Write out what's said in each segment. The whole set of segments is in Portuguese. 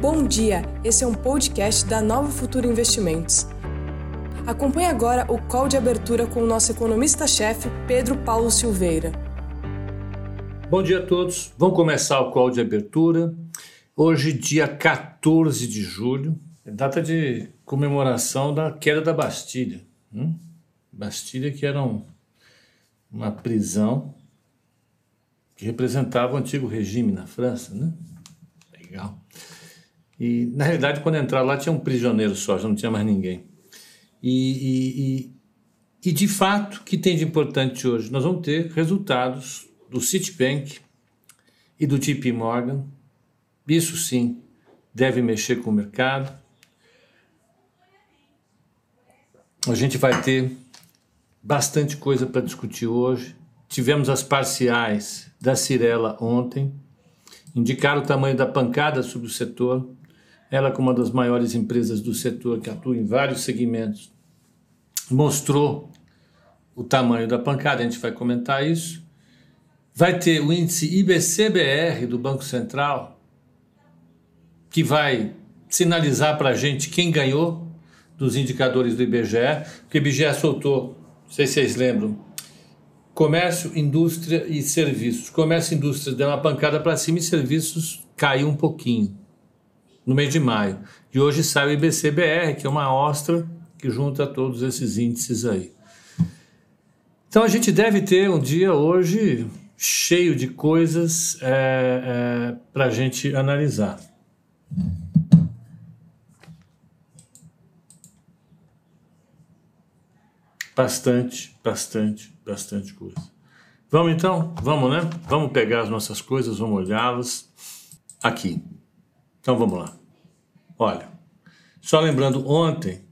Bom dia, esse é um podcast da Nova Futura Investimentos. Acompanhe agora o call de abertura com o nosso economista-chefe, Pedro Paulo Silveira. Bom dia a todos, vamos começar o call de abertura. Hoje, dia 14 de julho, é data de comemoração da queda da Bastilha. Bastilha que era uma prisão que representava o antigo regime na França, né? Legal. E, na realidade, quando entrar lá tinha um prisioneiro só, já não tinha mais ninguém. E de fato, o que tem de importante hoje? Nós vamos ter resultados do Citibank e do JP Morgan. Isso sim, deve mexer com o mercado. A gente vai ter bastante coisa para discutir hoje. Tivemos as parciais da Cyrela ontem, indicaram o tamanho da pancada sobre o setor. Ela, como uma das maiores empresas do setor, que atua em vários segmentos, mostrou o tamanho da pancada, a gente vai comentar isso. Vai ter o índice IBC-BR do Banco Central, que vai sinalizar para a gente quem ganhou dos indicadores do IBGE, porque o IBGE soltou, não sei se vocês lembram, comércio, indústria e serviços. Comércio e indústria deu uma pancada para cima e serviços caiu um pouquinho no mês de maio. E hoje sai o IBC-BR, que é uma amostra que junta todos esses índices aí. Então a gente deve ter um dia hoje cheio de coisas para a gente analisar. Bastante coisa. Vamos então? Vamos, né? Vamos pegar as nossas coisas, vamos olhá-las aqui. Então vamos lá. Olha, só lembrando, ontem,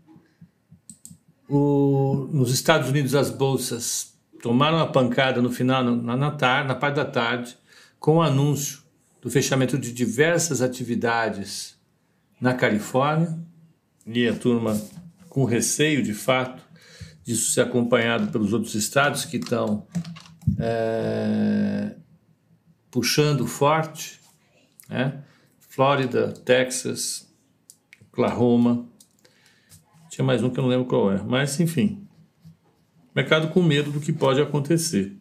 nos Estados Unidos as bolsas tomaram uma pancada no final, na parte da tarde, com o anúncio do fechamento de diversas atividades na Califórnia, e a turma com receio, de fato, disso ser acompanhado pelos outros estados que estão puxando forte, né? Flórida, Texas, Oklahoma, tinha mais um que eu não lembro qual é, mas enfim, mercado com medo do que pode acontecer.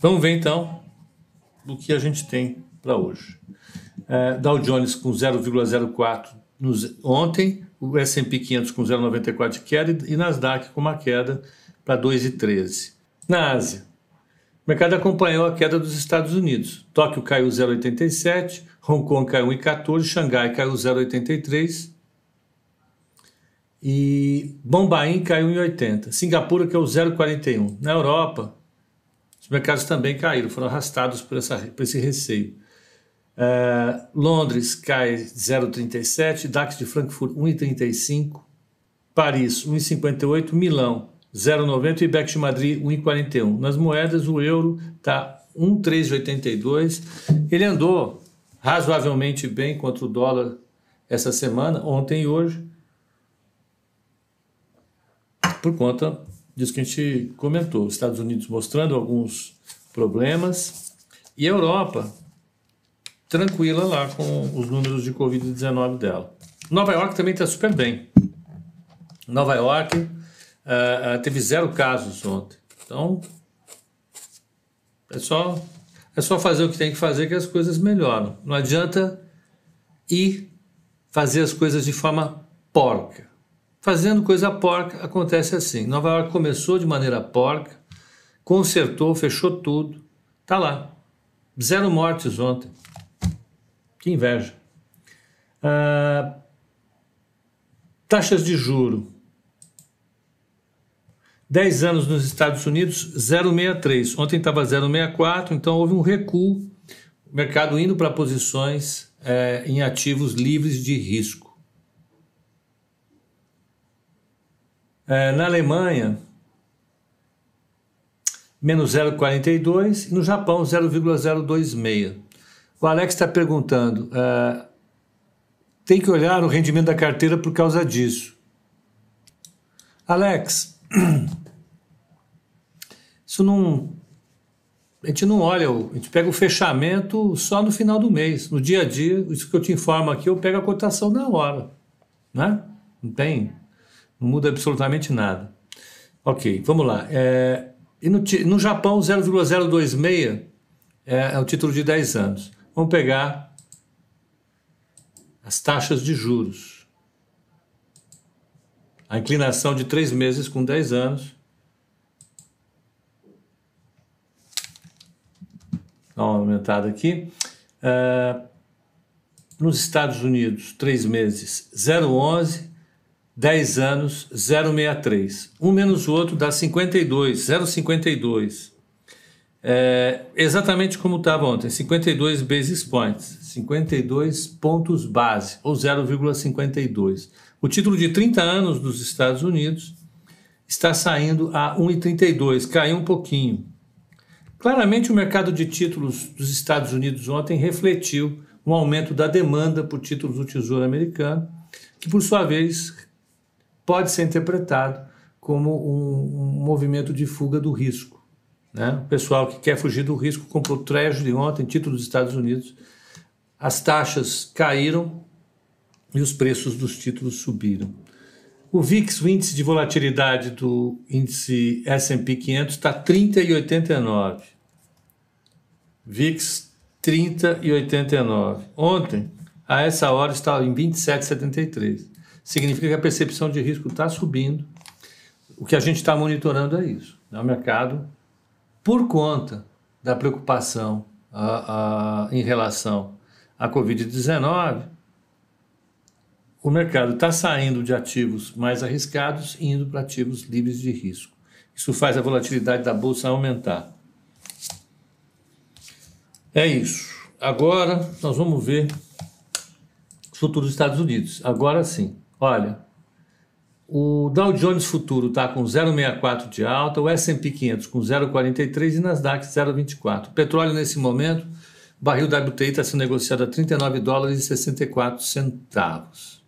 Vamos ver então do que a gente tem para hoje. Dow Jones com 0,04 ontem, o S&P 500 com 0,94 de queda e Nasdaq com uma queda para 2,13. Na Ásia, o mercado acompanhou a queda dos Estados Unidos. Tóquio caiu 0,87, Hong Kong caiu 1,14, Xangai caiu 0,83 e Bombaim caiu 1,80. Singapura caiu 0,41. Na Europa, os mercados também caíram, foram arrastados por esse receio. Londres cai 0,37, DAX de Frankfurt 1,35, Paris 1,58, Milão 0,90 e IBEX de Madrid 1,41. Nas moedas o euro está 1,382, ele andou razoavelmente bem contra o dólar essa semana, ontem e hoje, por conta disso que a gente comentou, Estados Unidos mostrando alguns problemas e a Europa tranquila lá com os números de Covid-19 dela. Nova York também está super bem. Nova York teve 0 casos ontem. Então, é só fazer o que tem que fazer que as coisas melhoram. Não adianta ir fazer as coisas de forma porca. Fazendo coisa porca acontece assim. Nova York começou de maneira porca, consertou, fechou tudo. Está lá. 0 mortes ontem. Que inveja. Taxas de juro. 10 anos nos Estados Unidos, 0,63. Ontem estava 0,64, então houve um recuo. O mercado indo para posições em ativos livres de risco. Na Alemanha, menos 0,42. E no Japão, 0,026. O Alex está perguntando, tem que olhar o rendimento da carteira por causa disso. Alex, isso não a gente não olha, a gente pega o fechamento só no final do mês. No dia a dia, isso que eu te informo aqui, eu pego a cotação na hora, né? Não tem, não muda absolutamente nada. Ok, vamos lá. E no Japão, 0,026 é o título de 10 anos. Vamos pegar as taxas de juros. A inclinação de 3 meses com 10 anos. Dá uma aumentada aqui. Nos Estados Unidos, 3 meses, 0,11. 10 anos, 0,63. Um menos o outro dá 52, 0,52. Exatamente como estava ontem, 52 basis points, 52 pontos base, ou 0,52. O título de 30 anos dos Estados Unidos está saindo a 1,32, caiu um pouquinho. Claramente o mercado de títulos dos Estados Unidos ontem refletiu um aumento da demanda por títulos do Tesouro americano, que por sua vez pode ser interpretado como um movimento de fuga do risco, né? O pessoal que quer fugir do risco comprou treasury ontem, título dos Estados Unidos, as taxas caíram e os preços dos títulos subiram. O VIX, o índice de volatilidade do índice S&P 500, está 30,89. VIX 30,89. Ontem, a essa hora, estava em 27,73. Significa que a percepção de risco está subindo. O que a gente está monitorando é isso. É o mercado, por conta da preocupação em relação à Covid-19, o mercado está saindo de ativos mais arriscados e indo para ativos livres de risco. Isso faz a volatilidade da bolsa aumentar. É isso. Agora nós vamos ver os futuros dos Estados Unidos. Agora sim. Olha, o Dow Jones futuro está com 0,64 de alta, o S&P 500 com 0,43 e Nasdaq 0,24. O petróleo nesse momento, o barril da WTI está sendo negociado a $39,64.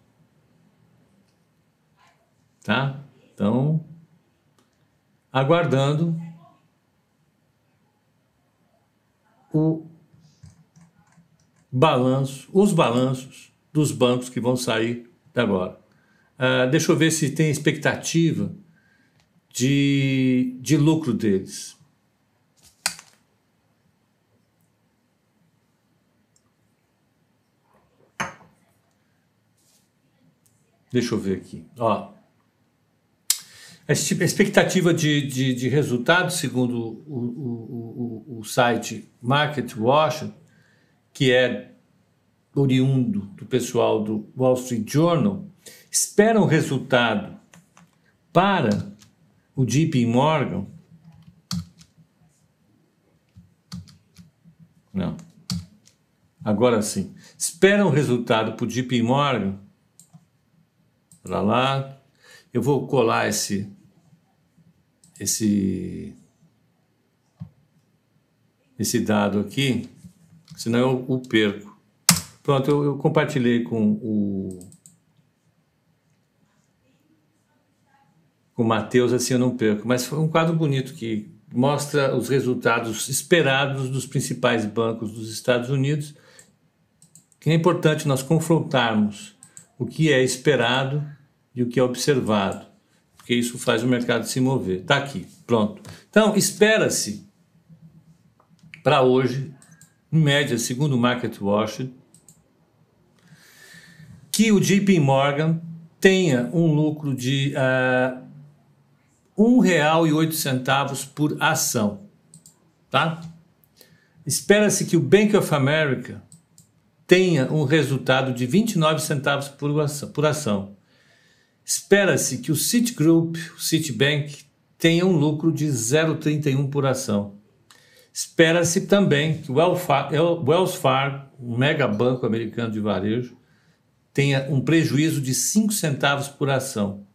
Tá? Então, aguardando o balanço, os balanços dos bancos que vão sair agora. Deixa eu ver se tem expectativa de lucro deles. Deixa eu ver aqui. Ó, a expectativa de resultado, segundo o site Market Watch, que é oriundo do pessoal do Wall Street Journal, espera um resultado para o JP Morgan. Não. Agora sim. Espera um resultado para o JP Morgan. Para lá. Eu vou colar esse dado aqui, senão eu o perco. Pronto, eu compartilhei com o Matheus, assim eu não perco. Mas foi um quadro bonito que mostra os resultados esperados dos principais bancos dos Estados Unidos, que é importante nós confrontarmos o que é esperado e o que é observado, porque isso faz o mercado se mover. Está aqui, pronto. Então, espera-se para hoje, em média, segundo o Market Watch, que o JP Morgan tenha um lucro de R$1,08 por ação, tá? Espera-se que o Bank of America tenha um resultado de 29 centavos por ação. Espera-se que o Citigroup, o Citibank, tenha um lucro de 0,31 por ação. Espera-se também que o Wells Fargo, um mega banco americano de varejo, tenha um prejuízo de 5 centavos por ação.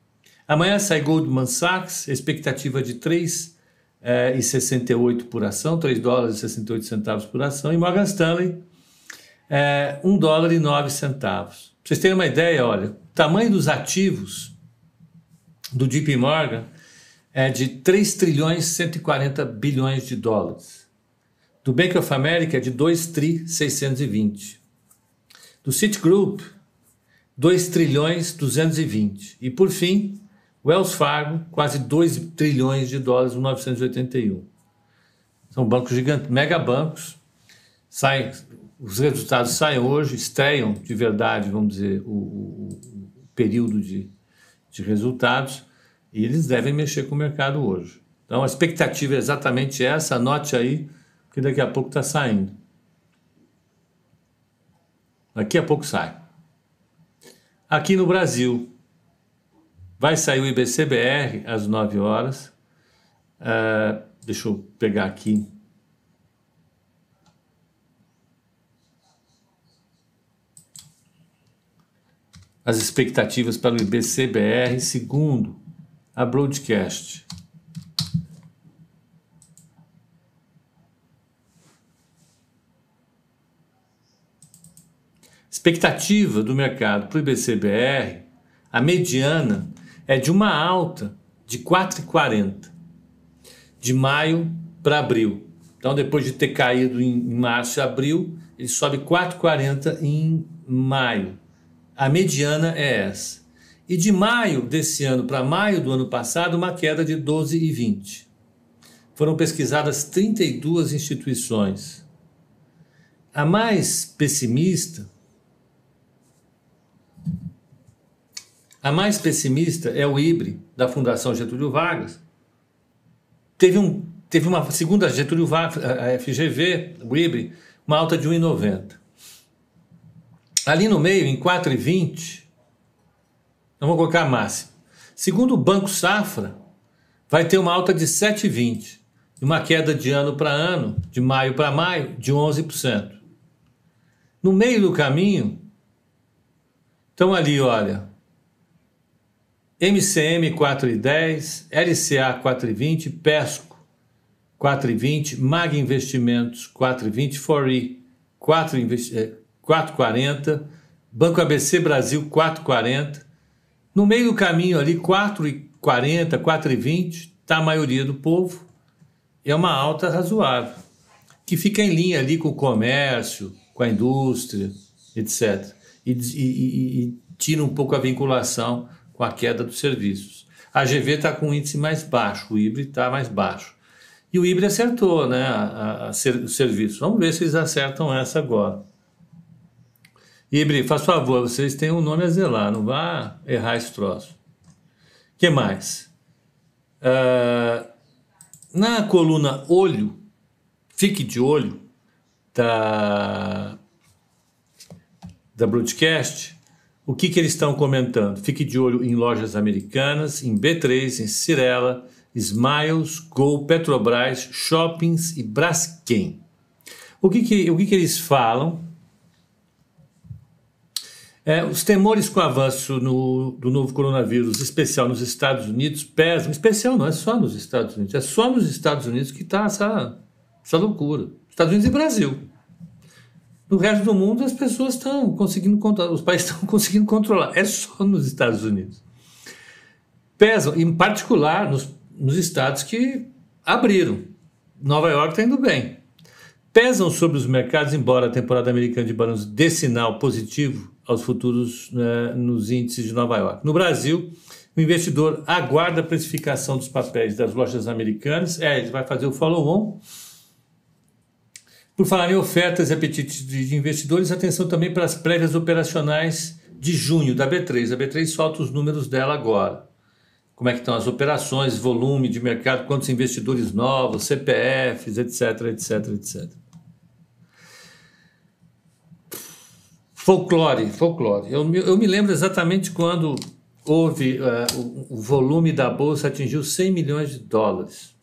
Amanhã sai Goldman Sachs, expectativa de $3,68 por ação, $3,68 por ação, e Morgan Stanley, $1,09. Pra vocês terem uma ideia, olha, o tamanho dos ativos do JP Morgan é de 3 trilhões e 140 bilhões de dólares. do Bank of America de 2,620 trilhões, do Citigroup 2,220 trilhões e, por fim, Wells Fargo quase US$ 2,981 trilhões em 1981. São bancos gigantes, megabancos, saem, os resultados saem hoje, estreiam de verdade, vamos dizer, o período de resultados, e eles devem mexer com o mercado hoje. Então a expectativa é exatamente essa, anote aí, porque daqui a pouco está saindo. Daqui a pouco sai. Aqui no Brasil, vai sair o IBC-BR às 9 horas. Deixa eu pegar aqui. As expectativas para o IBC-BR, segundo a Broadcast. Expectativa do mercado para o IBC-BR, a mediana é de uma alta de 4,40 de maio para abril. Então, depois de ter caído em março e abril, ele sobe 4,40 em maio. A mediana é essa. E de maio desse ano para maio do ano passado, uma queda de 12,20. Foram pesquisadas 32 instituições. A mais pessimista, é o Ibre, da Fundação Getúlio Vargas. Teve uma, segundo a Getúlio Vargas, a FGV, o Ibre, uma alta de 1,90. Ali no meio, em 4,20, não vou colocar a máxima. Segundo o Banco Safra, vai ter uma alta de 7,20 e uma queda de ano para ano, de maio para maio, de 11%. No meio do caminho, estão ali, olha, MCM 4,10, LCA 4,20, Pesco 4,20, Mag Investimentos 4,20, Fori 4,40, Banco ABC Brasil 4,40, no meio do caminho ali 4,40, 4,20, está a maioria do povo, é uma alta razoável, que fica em linha ali com o comércio, com a indústria, etc. E tira um pouco a vinculação com a queda dos serviços. A GV está com um índice mais baixo, o Ibre está mais baixo. E o Ibre acertou, né, o serviço. Vamos ver se eles acertam essa agora. Ibre, faz favor, vocês têm um nome a zelar, não vá errar esse troço. O que mais? Na coluna olho, fique de olho, da Broadcast, o que eles estão comentando? Fique de olho em lojas americanas, em B3, em Cyrela, Smiles, Gol, Petrobras, Shoppings e Braskem. O que eles falam? Os temores com o avanço do novo coronavírus, especial nos Estados Unidos, pesam. Especial não, é só nos Estados Unidos. É só nos Estados Unidos que está essa loucura. Estados Unidos e Brasil. No resto do mundo, as pessoas estão conseguindo controlar, os países estão conseguindo controlar. É só nos Estados Unidos. Pesam, em particular, nos estados que abriram. Nova York está indo bem. Pesam sobre os mercados, embora a temporada americana de balanço dê sinal positivo aos futuros, né, nos índices de Nova York. No Brasil, o investidor aguarda a precificação dos papéis das lojas americanas. Ele vai fazer o follow-on. Por falar em ofertas e apetite de investidores, atenção também para as prévias operacionais de junho da B3. A B3 solta os números dela agora. Como é que estão as operações, volume de mercado, quantos investidores novos, CPFs, etc. Folclore. Eu me lembro exatamente quando houve o volume da Bolsa atingiu US$ 100 milhões,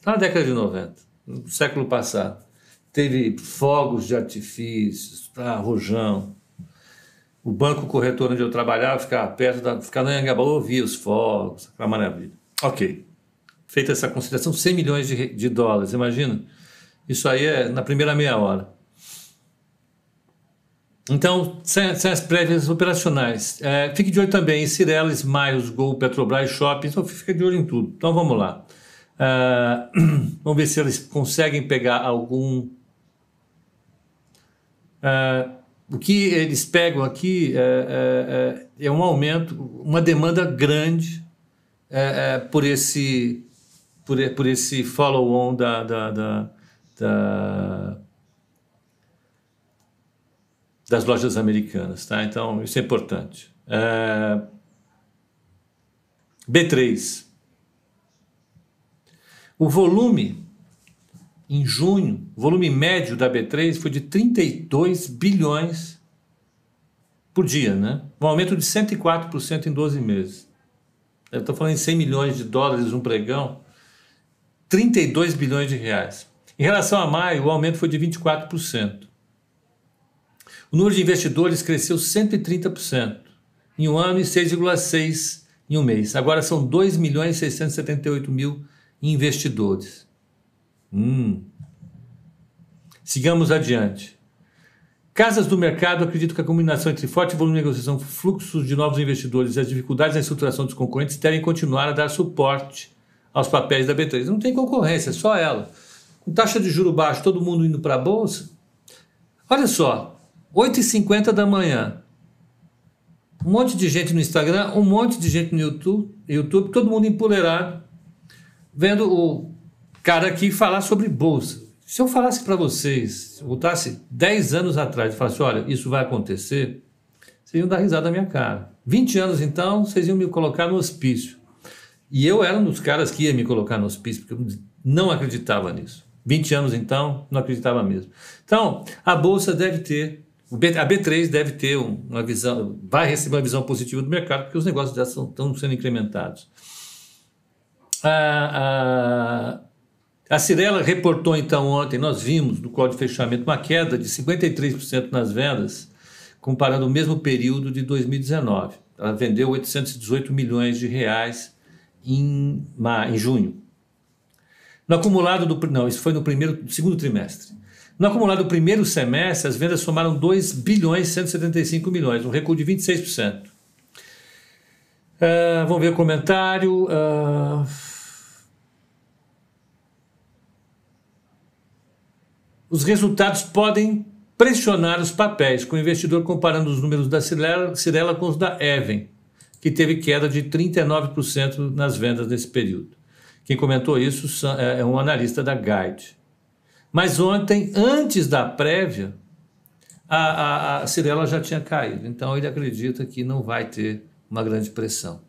na década de 90, no século passado. Teve fogos de artifícios, rojão. O banco corretor onde eu trabalhava ficava perto, ficava na Anhangabaú, ouvia os fogos, aquela maravilha. Ok, feita essa consideração, US$ 100 milhões, imagina? Isso aí é na primeira meia hora. Então, sem as prévias operacionais. Fique de olho também em Cyrela, Smiles, Gol, Petrobras, Shopping. Então, fica de olho em tudo. Então, vamos lá. Vamos ver se eles conseguem pegar algum O que eles pegam aqui é um aumento, uma demanda grande por esse follow-on das lojas americanas, tá? Então, isso é importante. B3. O volume em junho, o volume médio da B3 foi de 32 bilhões por dia, né? Um aumento de 104% em 12 meses. Eu estou falando em 100 milhões de dólares um pregão, 32 bilhões de reais. Em relação a maio, o aumento foi de 24%. O número de investidores cresceu 130% em um ano e 6,6% em um mês. Agora são 2.678.000 investidores. Sigamos adiante. Casas do mercado, acredito que a combinação entre forte volume de negociação, fluxos de novos investidores e as dificuldades na estruturação dos concorrentes devem continuar a dar suporte aos papéis da B3. Não tem concorrência, só ela. Com taxa de juros baixa, todo mundo indo para a bolsa. Olha só, 8h50 da manhã. Um monte de gente no Instagram, um monte de gente no YouTube, todo mundo empoleirado, vendo o cara aqui falar sobre bolsa. Se eu falasse para vocês, se eu voltasse 10 anos atrás e falasse, olha, isso vai acontecer, vocês iam dar risada na minha cara. 20 anos, então, vocês iam me colocar no hospício. E eu era um dos caras que ia me colocar no hospício, porque eu não acreditava nisso. 20 anos, então, não acreditava mesmo. Então, a bolsa deve ter, a B3 deve ter uma visão, vai receber uma visão positiva do mercado, porque os negócios já estão sendo incrementados. A Cyrela reportou então ontem, nós vimos no código de fechamento uma queda de 53% nas vendas, comparando o mesmo período de 2019. Ela vendeu 818 milhões de reais em junho. No acumulado do... Não, isso foi no segundo trimestre. No acumulado do primeiro semestre, as vendas somaram 2 bilhões e 175 milhões, um recuo de 26%. Vamos ver o comentário... Os resultados podem pressionar os papéis, com o investidor comparando os números da Cyrela com os da Even, que teve queda de 39% nas vendas nesse período. Quem comentou isso é um analista da Guide. Mas ontem, antes da prévia, a Cyrela já tinha caído. Então, ele acredita que não vai ter uma grande pressão.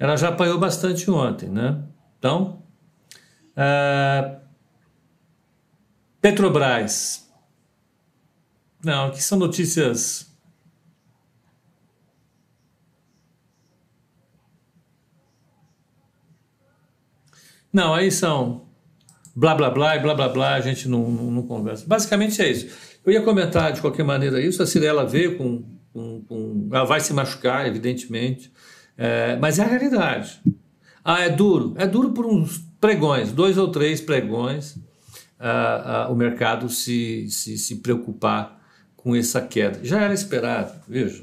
Ela já apanhou bastante ontem, né? Então, Petrobras. Não, aqui são notícias... Não, aí são blá, blá, blá e blá, blá, blá, a gente não conversa. Basicamente é isso. Eu ia comentar de qualquer maneira isso, a Cyrela veio com... Ela vai se machucar, evidentemente... mas é a realidade. É duro por uns pregões, 2 ou 3 pregões, o mercado se preocupar com essa queda. Já era esperado, veja,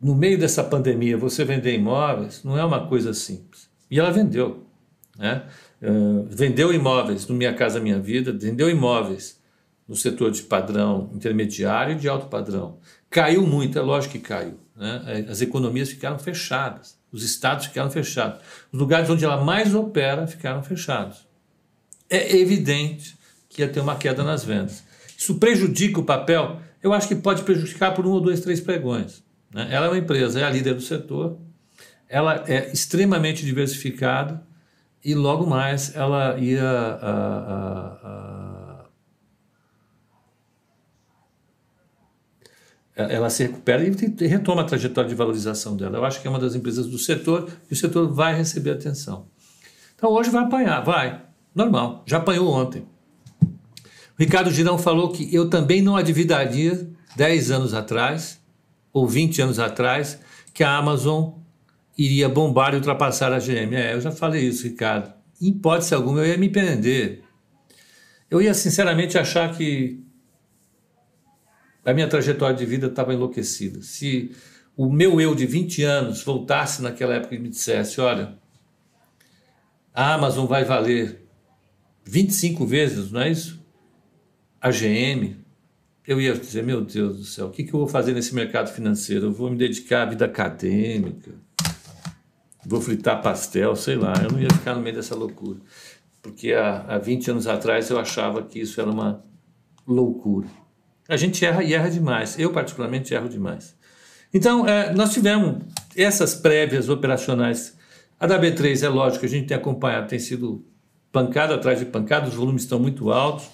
no meio dessa pandemia você vender imóveis não é uma coisa simples. E ela vendeu, né? Vendeu imóveis no Minha Casa Minha Vida, vendeu imóveis no setor de padrão intermediário e de alto padrão. Caiu muito, é lógico que caiu. Né? As economias ficaram fechadas, os estados ficaram fechados, os lugares onde ela mais opera ficaram fechados. É evidente que ia ter uma queda nas vendas. Isso prejudica o papel? Eu acho que pode prejudicar por 1 ou 2, 3 pregões. Né? Ela é uma empresa, é a líder do setor, ela é extremamente diversificada e logo mais ela ia... ela se recupera e retoma a trajetória de valorização dela. Eu acho que é uma das empresas do setor e o setor vai receber atenção. Então hoje vai apanhar, vai, normal, já apanhou ontem. O Ricardo Girão falou que eu também não adivinharia 10 anos atrás ou 20 anos atrás que a Amazon iria bombar e ultrapassar a GM. Eu já falei isso, Ricardo. Em hipótese alguma eu ia me prender. Eu ia sinceramente achar que a minha trajetória de vida estava enlouquecida. Se o meu eu de 20 anos voltasse naquela época e me dissesse, olha, A Amazon vai valer 25 vezes, não é isso? A GM. Eu ia dizer, meu Deus do céu, o que eu vou fazer nesse mercado financeiro? Eu vou me dedicar à vida acadêmica, vou fritar pastel, sei lá. Eu não ia ficar no meio dessa loucura. Porque há 20 anos atrás eu achava que isso era uma loucura. A gente erra e erra demais. Eu, particularmente, erro demais. Então, nós tivemos essas prévias operacionais. A da B3, é lógico, a gente tem acompanhado, tem sido pancada atrás de pancada, os volumes estão muito altos.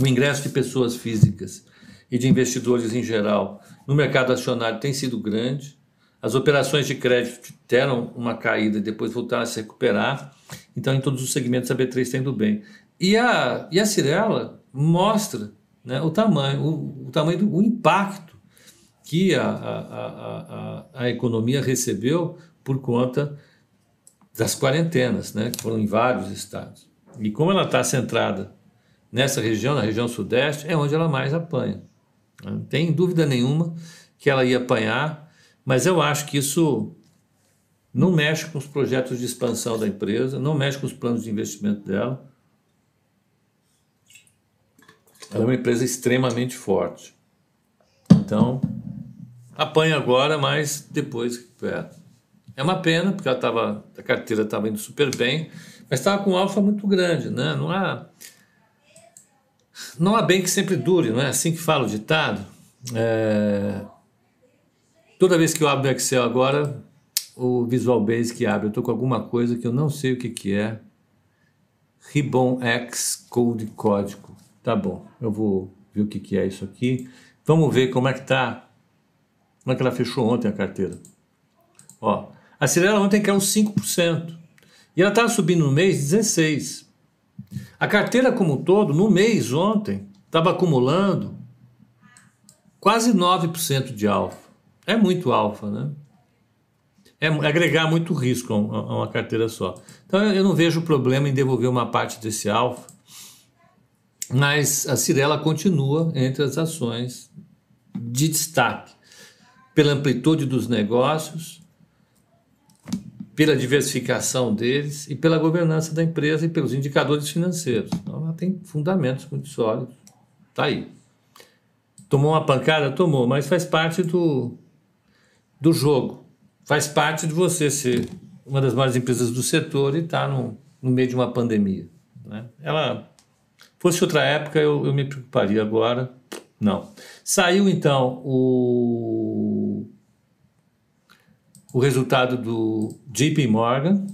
O ingresso de pessoas físicas e de investidores em geral no mercado acionário tem sido grande. As operações de crédito deram uma caída e depois voltaram a se recuperar. Então, em todos os segmentos, a B3 está indo bem. E a Cyrela mostra, né, o tamanho do impacto que a economia recebeu por conta das quarentenas, né, que foram em vários estados. E como ela está centrada nessa região, na região sudeste, é onde ela mais apanha. Não tem dúvida nenhuma que ela ia apanhar, mas eu acho que isso não mexe com os projetos de expansão da empresa, não mexe com os planos de investimento dela. Ela é uma empresa extremamente forte. Então, apanha agora, mas depois recupera. É uma pena, porque a carteira estava indo super bem, mas estava com alfa muito grande, né? Não há bem que sempre dure, não é assim que fala o ditado? Toda vez que eu abro o Excel agora, o Visual Basic abre. Eu estou com alguma coisa que eu não sei o que é. Ribbon X Code Código. Tá bom, eu vou ver o que é isso aqui. Vamos ver como é que está. Como é que ela fechou ontem a carteira? Ó, a Cyrela ontem caiu 5%. E ela estava subindo no mês 16%. A carteira como um todo, no mês ontem, estava acumulando quase 9% de alfa. É muito alfa, né? É agregar muito risco a uma carteira só. Então, eu não vejo problema em devolver uma parte desse alfa. Mas a Cyrela continua entre as ações de destaque pela amplitude dos negócios, pela diversificação deles e pela governança da empresa e pelos indicadores financeiros. Então, ela tem fundamentos muito sólidos. Está aí. Tomou uma pancada? Tomou, mas faz parte do jogo. Faz parte de você ser uma das maiores empresas do setor e estar no meio de uma pandemia, né? Fosse outra época, eu me preocuparia agora. Não. Saiu, então, o resultado do JP Morgan.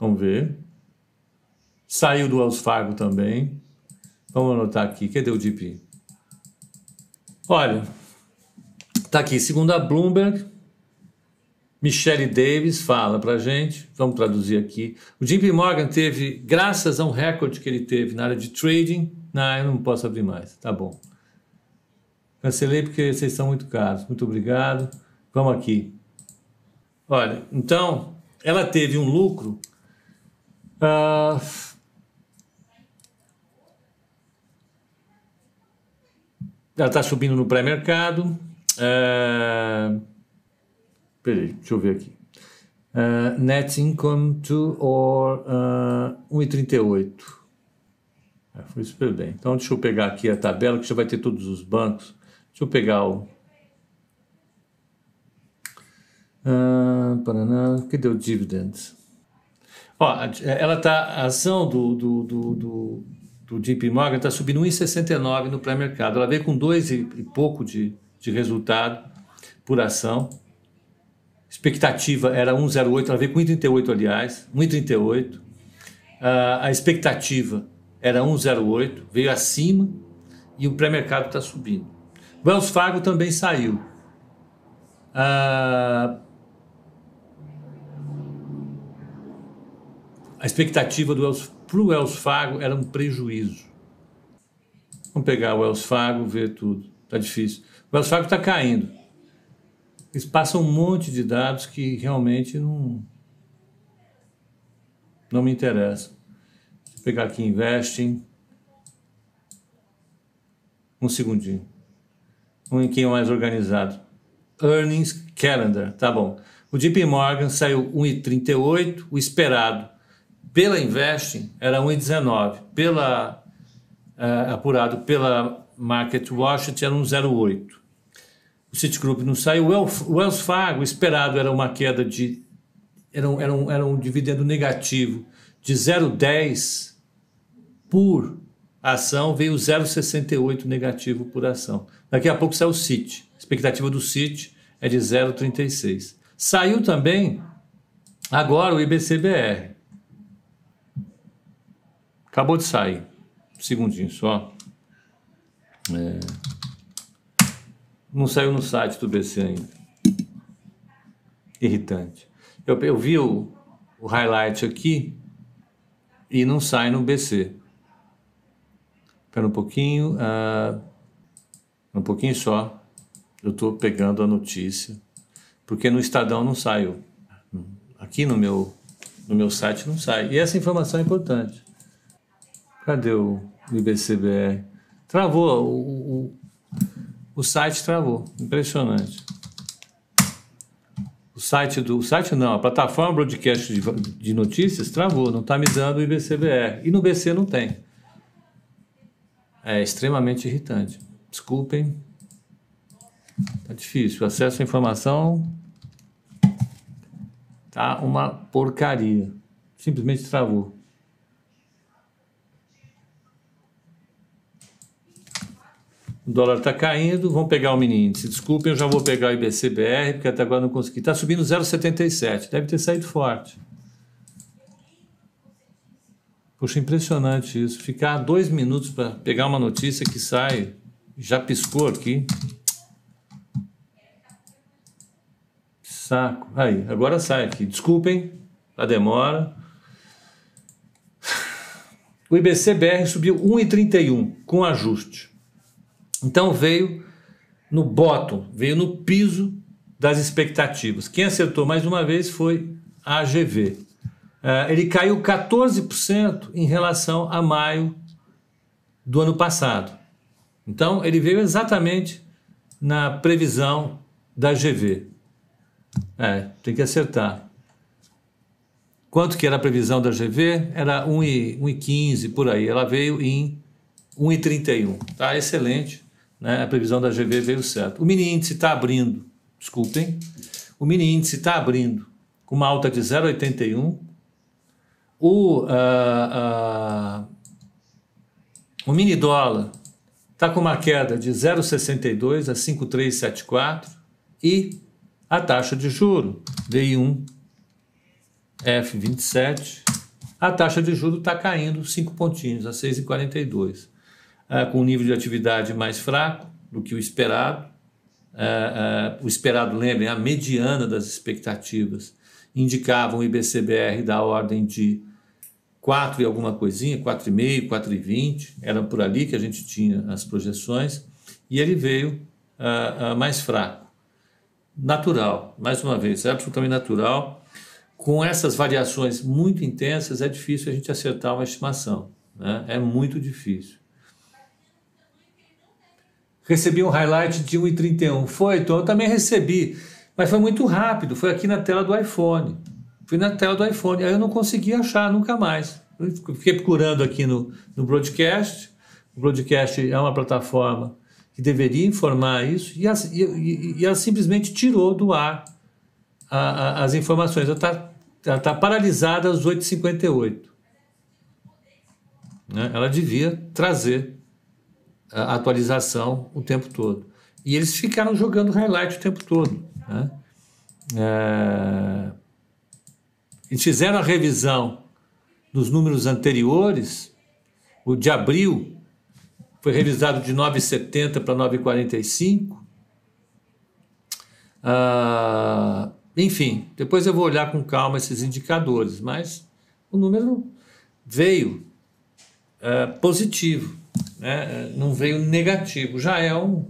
Vamos ver. Saiu do Wells Fargo também. Vamos anotar aqui. Cadê o JP? Olha, está aqui. Segundo a Bloomberg, Michelle Davis fala para a gente, vamos traduzir aqui. O JP Morgan teve, graças a um recorde que ele teve na área de trading... Não, eu não posso abrir mais, tá bom. Cancelei porque vocês são muito caros, muito obrigado. Vamos aqui. Olha, então, ela teve um lucro... Ela está subindo no pré-mercado... Peraí, deixa eu ver aqui. Net income to or 1,38. Foi super bem. Então, deixa eu pegar aqui a tabela, que já vai ter todos os bancos. Deixa eu pegar o... Paraná, que deu dividends. Ó, ela tá, a ação do JP Morgan está subindo 1,69 no pré-mercado. Ela veio com 2 e pouco de resultado por ação. Expectativa era 1,08, ela veio com 1,38, aliás, 1,38. A expectativa era 1,08, veio acima e o pré-mercado está subindo. Wells Fargo também saiu. A expectativa para o Wells Fargo era um prejuízo. Vamos pegar o Wells Fargo, ver tudo, está difícil. O Wells Fargo está caindo. Eles passam um monte de dados que realmente não me interessam. Vou pegar aqui Investing. Um segundinho. Um em quem é mais organizado. Earnings Calendar, tá bom. O JP Morgan saiu 1,38, o esperado pela Investing era 1,19, apurado pela Market Watch era 1,08. O Citigroup não saiu, o Wells Fargo, o esperado era uma queda de... Era um dividendo negativo de 0,10 por ação, veio 0,68 negativo por ação. Daqui a pouco saiu o Citi. A expectativa do Citi é de 0,36. Saiu também agora o IBC-BR. Acabou de sair. Um segundinho só. Não saiu no site do BC ainda. Irritante. Eu vi o highlight aqui e não sai no BC. Espera um pouquinho. Um pouquinho só. Eu estou pegando a notícia. Porque no Estadão não saiu. Aqui no meu site não sai. E essa informação é importante. Cadê o IBC-BR? Travou. O site travou. Impressionante. A plataforma Broadcast de notícias travou, não está me dando o IBC-BR. E no BC não tem. É extremamente irritante. Desculpem. Tá difícil. O acesso à informação tá uma porcaria. Simplesmente travou. O dólar está caindo, vamos pegar o mini índice. Desculpem, eu já vou pegar o IBC-BR, porque até agora não consegui. Está subindo 0,77, deve ter saído forte. Poxa, impressionante isso. Ficar 2 minutos para pegar uma notícia que sai, já piscou aqui. Saco. Aí, agora sai aqui. Desculpem a demora. O IBC-BR subiu 1,31 com ajuste. Então veio no bottom, veio no piso das expectativas. Quem acertou mais uma vez foi a AGV. Ele caiu 14% em relação a maio do ano passado. Então ele veio exatamente na previsão da AGV. Tem que acertar. Quanto que era a previsão da AGV? Era 1,15 por aí. Ela veio em 1,31. Tá excelente. A previsão da GV veio certo. O mini índice está abrindo, desculpem, o mini índice está abrindo com uma alta de 0,81. O mini dólar está com uma queda de 0,62 a 5,374 e a taxa de juros, DI1 F27, a taxa de juros está caindo 5 pontinhos a 6,42. Com um nível de atividade mais fraco do que o esperado. O esperado, lembrem, a mediana das expectativas indicava um IBC-BR da ordem de 4 e alguma coisinha, 4,5, 4,20, era por ali que a gente tinha as projeções, e ele veio mais fraco. Natural, mais uma vez, é absolutamente natural. Com essas variações muito intensas, é difícil a gente acertar uma estimação, né? É muito difícil. Recebi um highlight de 1,31. Foi, então eu também recebi. Mas foi muito rápido. Foi aqui na tela do iPhone. Fui na tela do iPhone. Aí eu não consegui achar nunca mais. Eu fiquei procurando aqui no Broadcast. O Broadcast é uma plataforma que deveria informar isso. E ela simplesmente tirou do ar as informações. Ela tá paralisada às 8h58. Né? Ela devia trazer a atualização o tempo todo. E eles ficaram jogando highlight o tempo todo. Né? Eles fizeram a revisão dos números anteriores. O de abril foi revisado de 9,70 para 9,45. Enfim, depois eu vou olhar com calma esses indicadores, mas o número veio positivo. Não veio negativo, já é um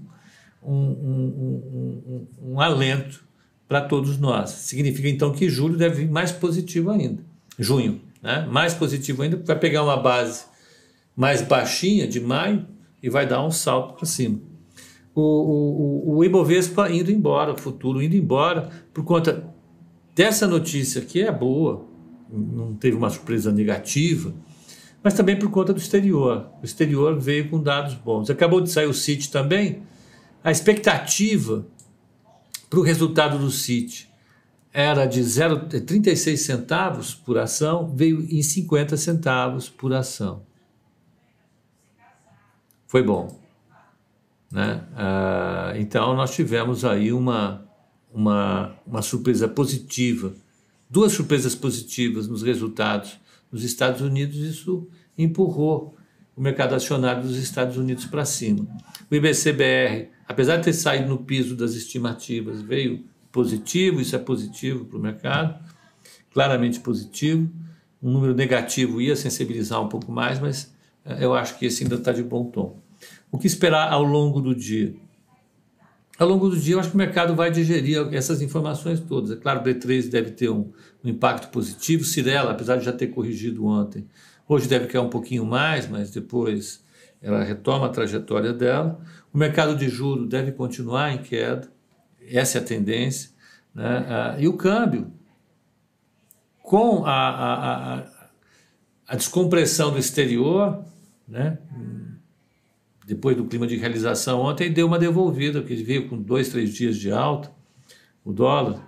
alento para todos nós. Significa então que julho deve vir mais positivo ainda, junho, né? Mais positivo ainda, vai pegar uma base mais baixinha de maio e vai dar um salto para cima. O Ibovespa indo embora, o futuro indo embora, por conta dessa notícia, que é boa, não teve uma surpresa negativa, mas também por conta do exterior. O exterior veio com dados bons. Acabou de sair o Citi também. A expectativa para o resultado do Citi era de 0,36 centavos por ação, veio em 50 centavos por ação. Foi bom, né? Então, nós tivemos aí uma surpresa positiva, duas surpresas positivas nos resultados nos Estados Unidos. Isso empurrou o mercado acionário dos Estados Unidos para cima. O IBC-BR, apesar de ter saído no piso das estimativas, veio positivo. Isso é positivo para o mercado, claramente positivo. Um número negativo ia sensibilizar um pouco mais, mas eu acho que esse ainda está de bom tom. O que esperar ao longo do dia? Ao longo do dia, eu acho que o mercado vai digerir essas informações todas. É claro, o B3 deve ter um impacto positivo. Cyrela, apesar de já ter corrigido ontem, hoje deve cair um pouquinho mais, mas depois ela retoma a trajetória dela. O mercado de juros deve continuar em queda. Essa é a tendência, né? E o câmbio, com a descompressão do exterior, né? Depois do clima de realização ontem, deu uma devolvida, porque veio com 2, 3 dias de alta, o dólar.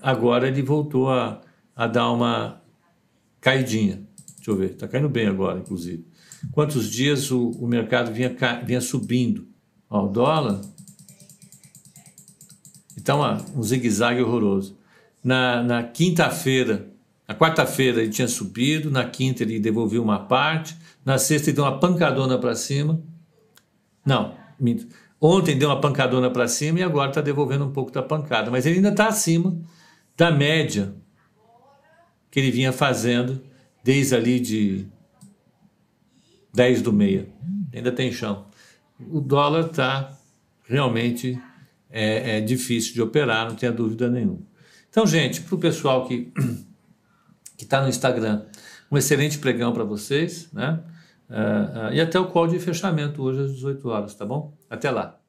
Agora ele voltou a dar uma caidinha. Deixa eu ver, está caindo bem agora, inclusive. Quantos dias o mercado vinha subindo? Ó, o dólar, então, um zigue-zague horroroso. Na quarta-feira ele tinha subido, na quinta ele devolveu uma parte, na sexta ele deu uma pancadona para cima. Não, minto. Ontem deu uma pancadona para cima e agora está devolvendo um pouco da pancada, mas ele ainda está acima da média que ele vinha fazendo desde ali de 10 do meio. Ainda tem chão. O dólar está realmente difícil de operar, não tenha dúvida nenhuma. Então, gente, para o pessoal que está no Instagram, um excelente pregão para vocês, né? E até o call de fechamento hoje às 18 horas, tá bom? Até lá!